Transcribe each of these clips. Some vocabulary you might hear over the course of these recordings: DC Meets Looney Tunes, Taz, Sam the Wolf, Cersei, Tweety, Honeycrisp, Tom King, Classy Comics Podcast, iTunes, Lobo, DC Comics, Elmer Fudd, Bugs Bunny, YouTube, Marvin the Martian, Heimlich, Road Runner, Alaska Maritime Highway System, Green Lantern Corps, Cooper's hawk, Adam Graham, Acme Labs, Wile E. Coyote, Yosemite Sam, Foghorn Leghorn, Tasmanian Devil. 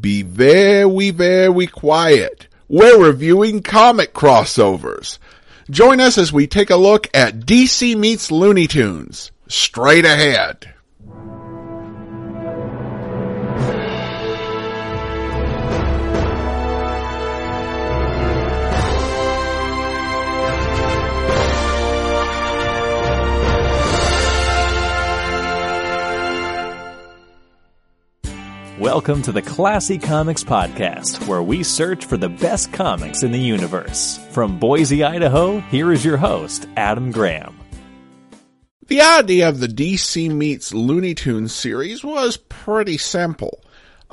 Be very, very quiet. We're reviewing comic crossovers. Join us as we take a look at DC Meets Looney Tunes. Straight ahead. Welcome to the Classy Comics Podcast, where we search for the best comics in the universe. From Boise, Idaho, here is your host, Adam Graham. The idea of the DC Meets Looney Tunes series was pretty simple.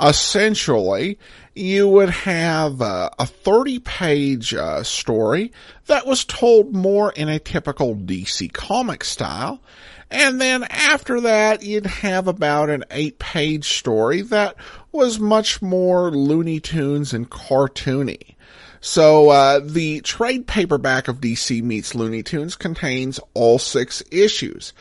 Essentially, you would have a 30-page story that was told more in a typical DC comic style. And then after that, you'd have about an 8-page story that was much more Looney Tunes and cartoony. So the trade paperback of DC Meets Looney Tunes contains all 6 issues.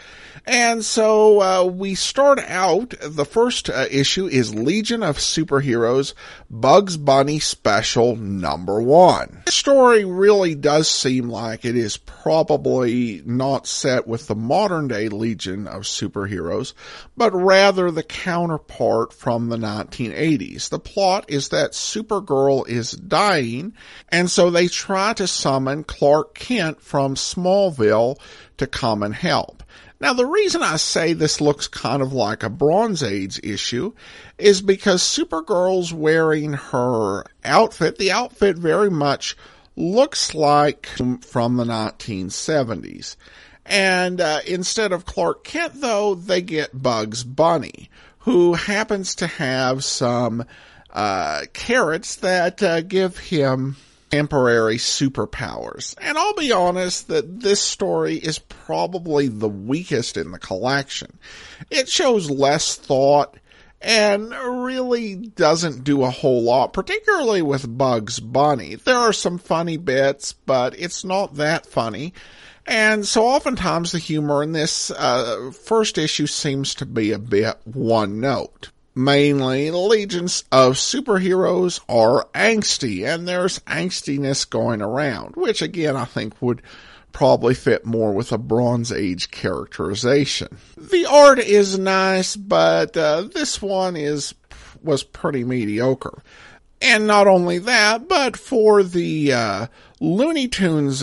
And so we start out, the first issue is Legion of Superheroes Bugs Bunny Special Number 1. This story really does seem like it is probably not set with the modern day Legion of Superheroes, but rather the counterpart from the 1980s. The plot is that Supergirl is dying, and so they try to summon Clark Kent from Smallville to come and help. Now, the reason I say this looks kind of like a Bronze Age issue is because Supergirl's wearing her outfit. The outfit very much looks like from the 1970s. And instead of Clark Kent, though, they get Bugs Bunny, who happens to have some carrots that give him temporary superpowers. And I'll be honest that this story is probably the weakest in the collection. It shows less thought and really doesn't do a whole lot, particularly with Bugs Bunny. There are some funny bits, but it's not that funny. And so oftentimes the humor in this first issue seems to be a bit one note. Mainly, legions of superheroes are angsty, and there's angstiness going around, which again I think would probably fit more with a Bronze Age characterization. The art is nice, but this one was pretty mediocre. And not only that, but for the Looney Tunes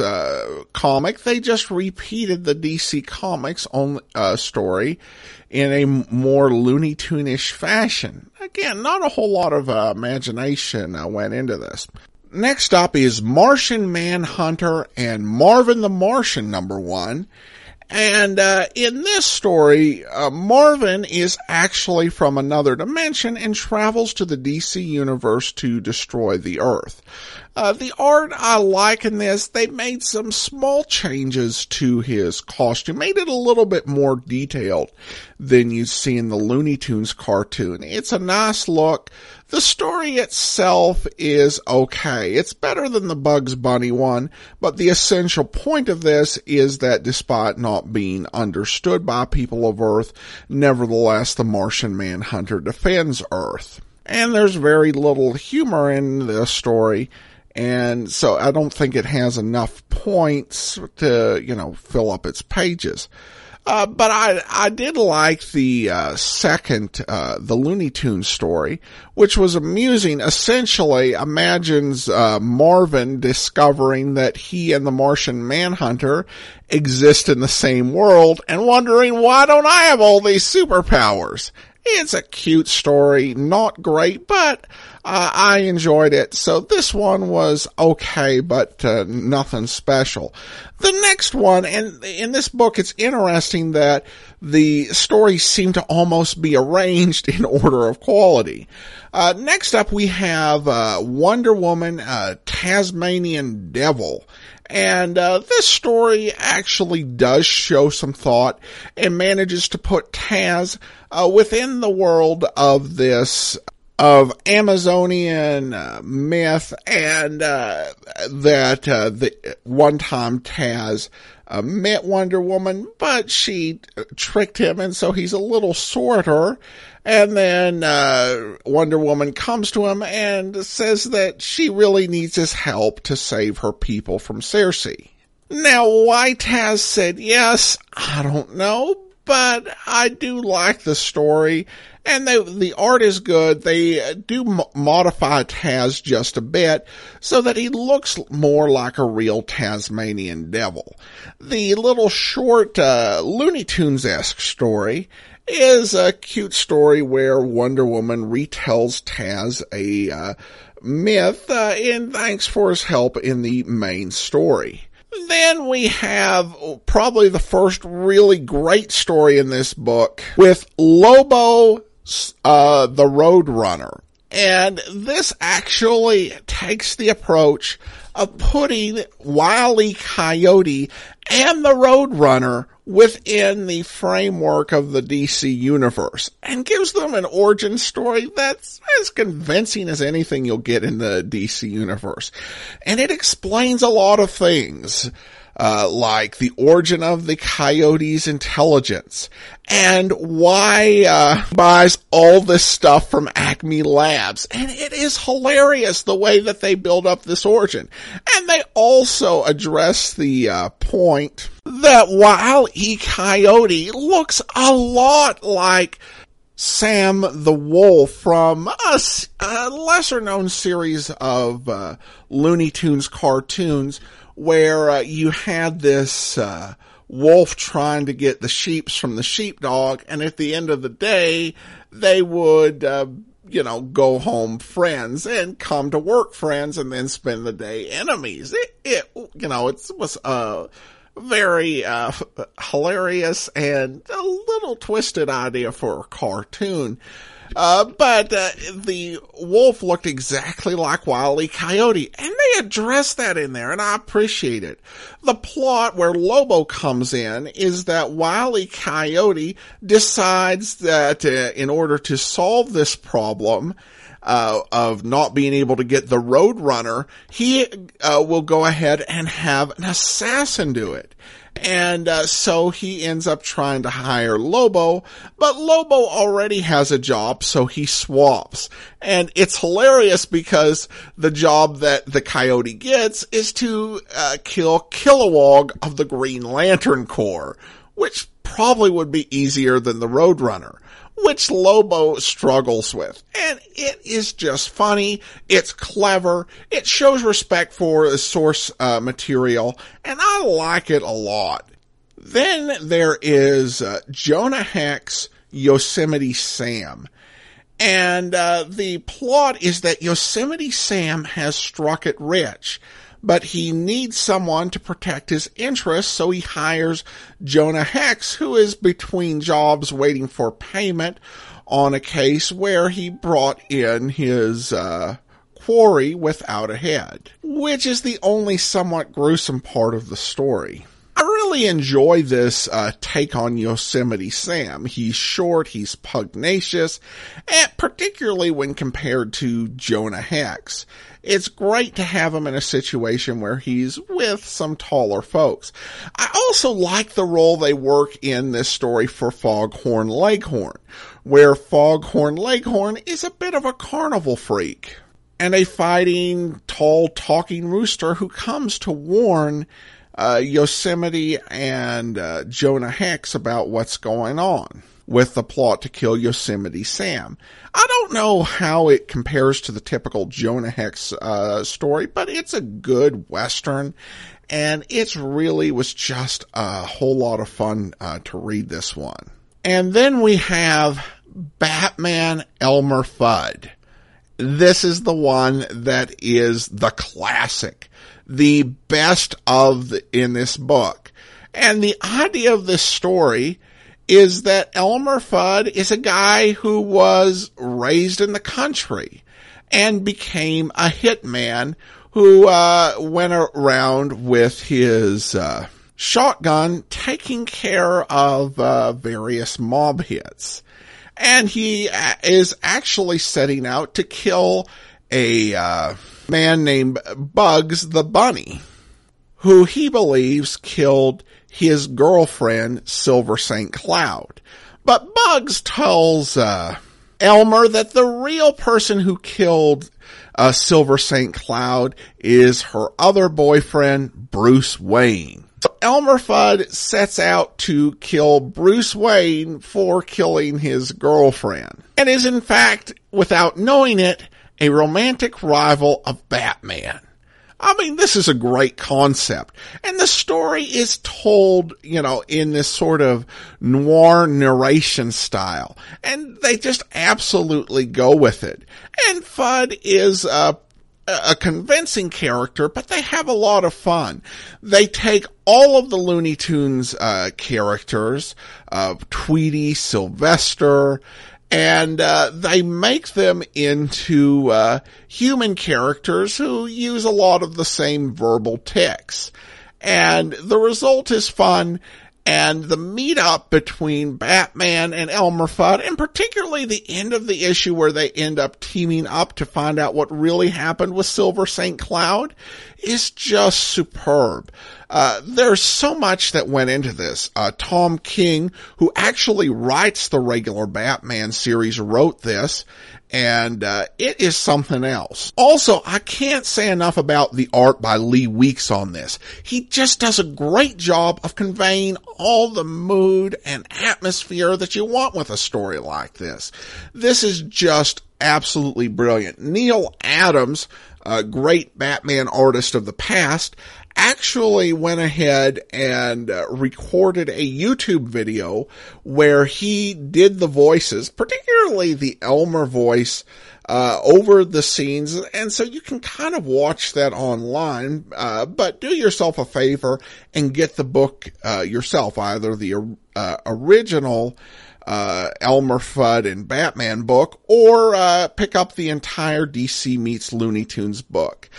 comic, they just repeated the DC Comics story in a more Looney Tune-ish fashion. Again, not a whole lot of imagination went into this. Next up is Martian Manhunter and Marvin the Martian number 1. And in this story, Marvin is actually from another dimension and travels to the DC universe to destroy the Earth. The art I like in this, they made some small changes to his costume, made it a little bit more detailed than you see in the Looney Tunes cartoon. It's a nice look. The story itself is okay. It's better than the Bugs Bunny one, but the essential point of this is that despite not being understood by people of Earth, nevertheless the Martian Manhunter defends Earth. And there's very little humor in the story, and so I don't think it has enough points to, fill up its pages. But I did like the second the Looney Tunes story, which was amusing. Essentially, imagines Marvin discovering that he and the Martian Manhunter exist in the same world and wondering, why don't I have all these superpowers? It's a cute story, not great, but I enjoyed it. So this one was okay, but nothing special. The next one, and in this book, it's interesting that the stories seem to almost be arranged in order of quality. Next up, we have Wonder Woman, Tasmanian Devil. And this story actually does show some thought and manages to put Taz within the world of this Amazonian myth, and that the one time Taz met Wonder Woman, but she tricked him, and so he's a little sore at her. And then Wonder Woman comes to him and says that she really needs his help to save her people from Cersei. Now, why Taz said yes, I don't know, but I do like the story, and the art is good. They do modify Taz just a bit so that he looks more like a real Tasmanian Devil. The little short Looney Tunes-esque story is a cute story where Wonder Woman retells Taz a myth and thanks for his help in the main story. Then we have probably the first really great story in this book with Lobo, the Road Runner. And this actually takes the approach of putting Wile E. Coyote and the Road Runner within the framework of the DC universe and gives them an origin story that's as convincing as anything you'll get in the DC universe. And it explains a lot of things, like the origin of the coyote's intelligence and why buys all this stuff from Acme Labs. And it is hilarious the way that they build up this origin. And they also address the point that Wile E. Coyote looks a lot like Sam the Wolf from a lesser-known series of Looney Tunes cartoons, where you had this wolf trying to get the sheeps from the sheepdog, and at the end of the day, they would, go home friends and come to work friends and then spend the day enemies. It was a very hilarious and a little twisted idea for a cartoon. But the wolf looked exactly like Wile E. Coyote, and they addressed that in there, and I appreciate it. The plot where Lobo comes in is that Wile E. Coyote decides that in order to solve this problem of not being able to get the Road Runner, he will go ahead and have an assassin do it. And so he ends up trying to hire Lobo, but Lobo already has a job, so he swaps. And it's hilarious because the job that the coyote gets is to kill Kilowog of the Green Lantern Corps, which probably would be easier than the Road Runner, which Lobo struggles with. And it is just funny. It's clever. It shows respect for the source material, and I like it a lot. Then there is Jonah Hex, Yosemite Sam. And the plot is that Yosemite Sam has struck it rich, but he needs someone to protect his interests, so he hires Jonah Hex, who is between jobs waiting for payment on a case where he brought in his quarry without a head, which is the only somewhat gruesome part of the story. I really enjoy this take on Yosemite Sam. He's short, he's pugnacious, and particularly when compared to Jonah Hex. It's great to have him in a situation where he's with some taller folks. I also like the role they work in this story for Foghorn Leghorn, where Foghorn Leghorn is a bit of a carnival freak and a fighting, tall, talking rooster who comes to warn Yosemite and Jonah Hex about what's going on with the plot to kill Yosemite Sam. I don't know how it compares to the typical Jonah Hex story, but it's a good Western, and it really was just a whole lot of fun to read this one. And then we have Batman, Elmer Fudd. This is the one that is the classic, the best in this book. And the idea of this story is that Elmer Fudd is a guy who was raised in the country and became a hitman who went around with his shotgun taking care of various mob hits. And he is actually setting out to kill a man named Bugs the Bunny, who he believes killed his girlfriend, Silver St. Cloud. But Bugs tells Elmer that the real person who killed Silver St. Cloud is her other boyfriend, Bruce Wayne. So Elmer Fudd sets out to kill Bruce Wayne for killing his girlfriend, and is in fact, without knowing it, a romantic rival of Batman. I mean, this is a great concept. And the story is told, you know, in this sort of noir narration style. And they just absolutely go with it. And Fudd is a convincing character, but they have a lot of fun. They take all of the Looney Tunes characters, Tweety, Sylvester, and they make them into human characters who use a lot of the same verbal tics. And the result is fun, and the meet-up between Batman and Elmer Fudd, and particularly the end of the issue where they end up teaming up to find out what really happened with Silver St. Cloud, is just superb. There's so much that went into this. Tom King, who actually writes the regular Batman series, wrote this, and it is something else. Also, I can't say enough about the art by Lee Weeks on this. He just does a great job of conveying all the mood and atmosphere that you want with a story like this. This is just absolutely brilliant. Neil Adams, a great Batman artist of the past, actually went ahead and recorded a YouTube video where he did the voices, particularly the Elmer voice, over the scenes. And so you can kind of watch that online, but do yourself a favor and get the book yourself, either the original Elmer Fudd and Batman book, or pick up the entire DC Meets Looney Tunes book.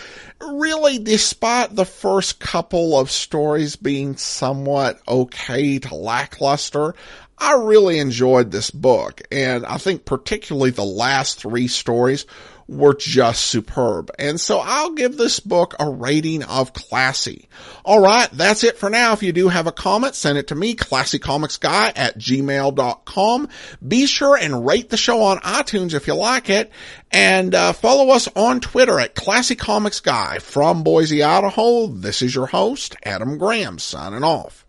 Really, despite the first couple of stories being somewhat okay to lackluster, I really enjoyed this book, and I think particularly the last three stories were just superb. And so I'll give this book a rating of classy. All right, that's it for now. If you do have a comment, send it to me, ClassyComicsGuy@gmail.com. Be sure and rate the show on iTunes if you like it, and follow us on Twitter at ClassyComicsGuy. From Boise, Idaho, this is your host, Adam Graham, signing off.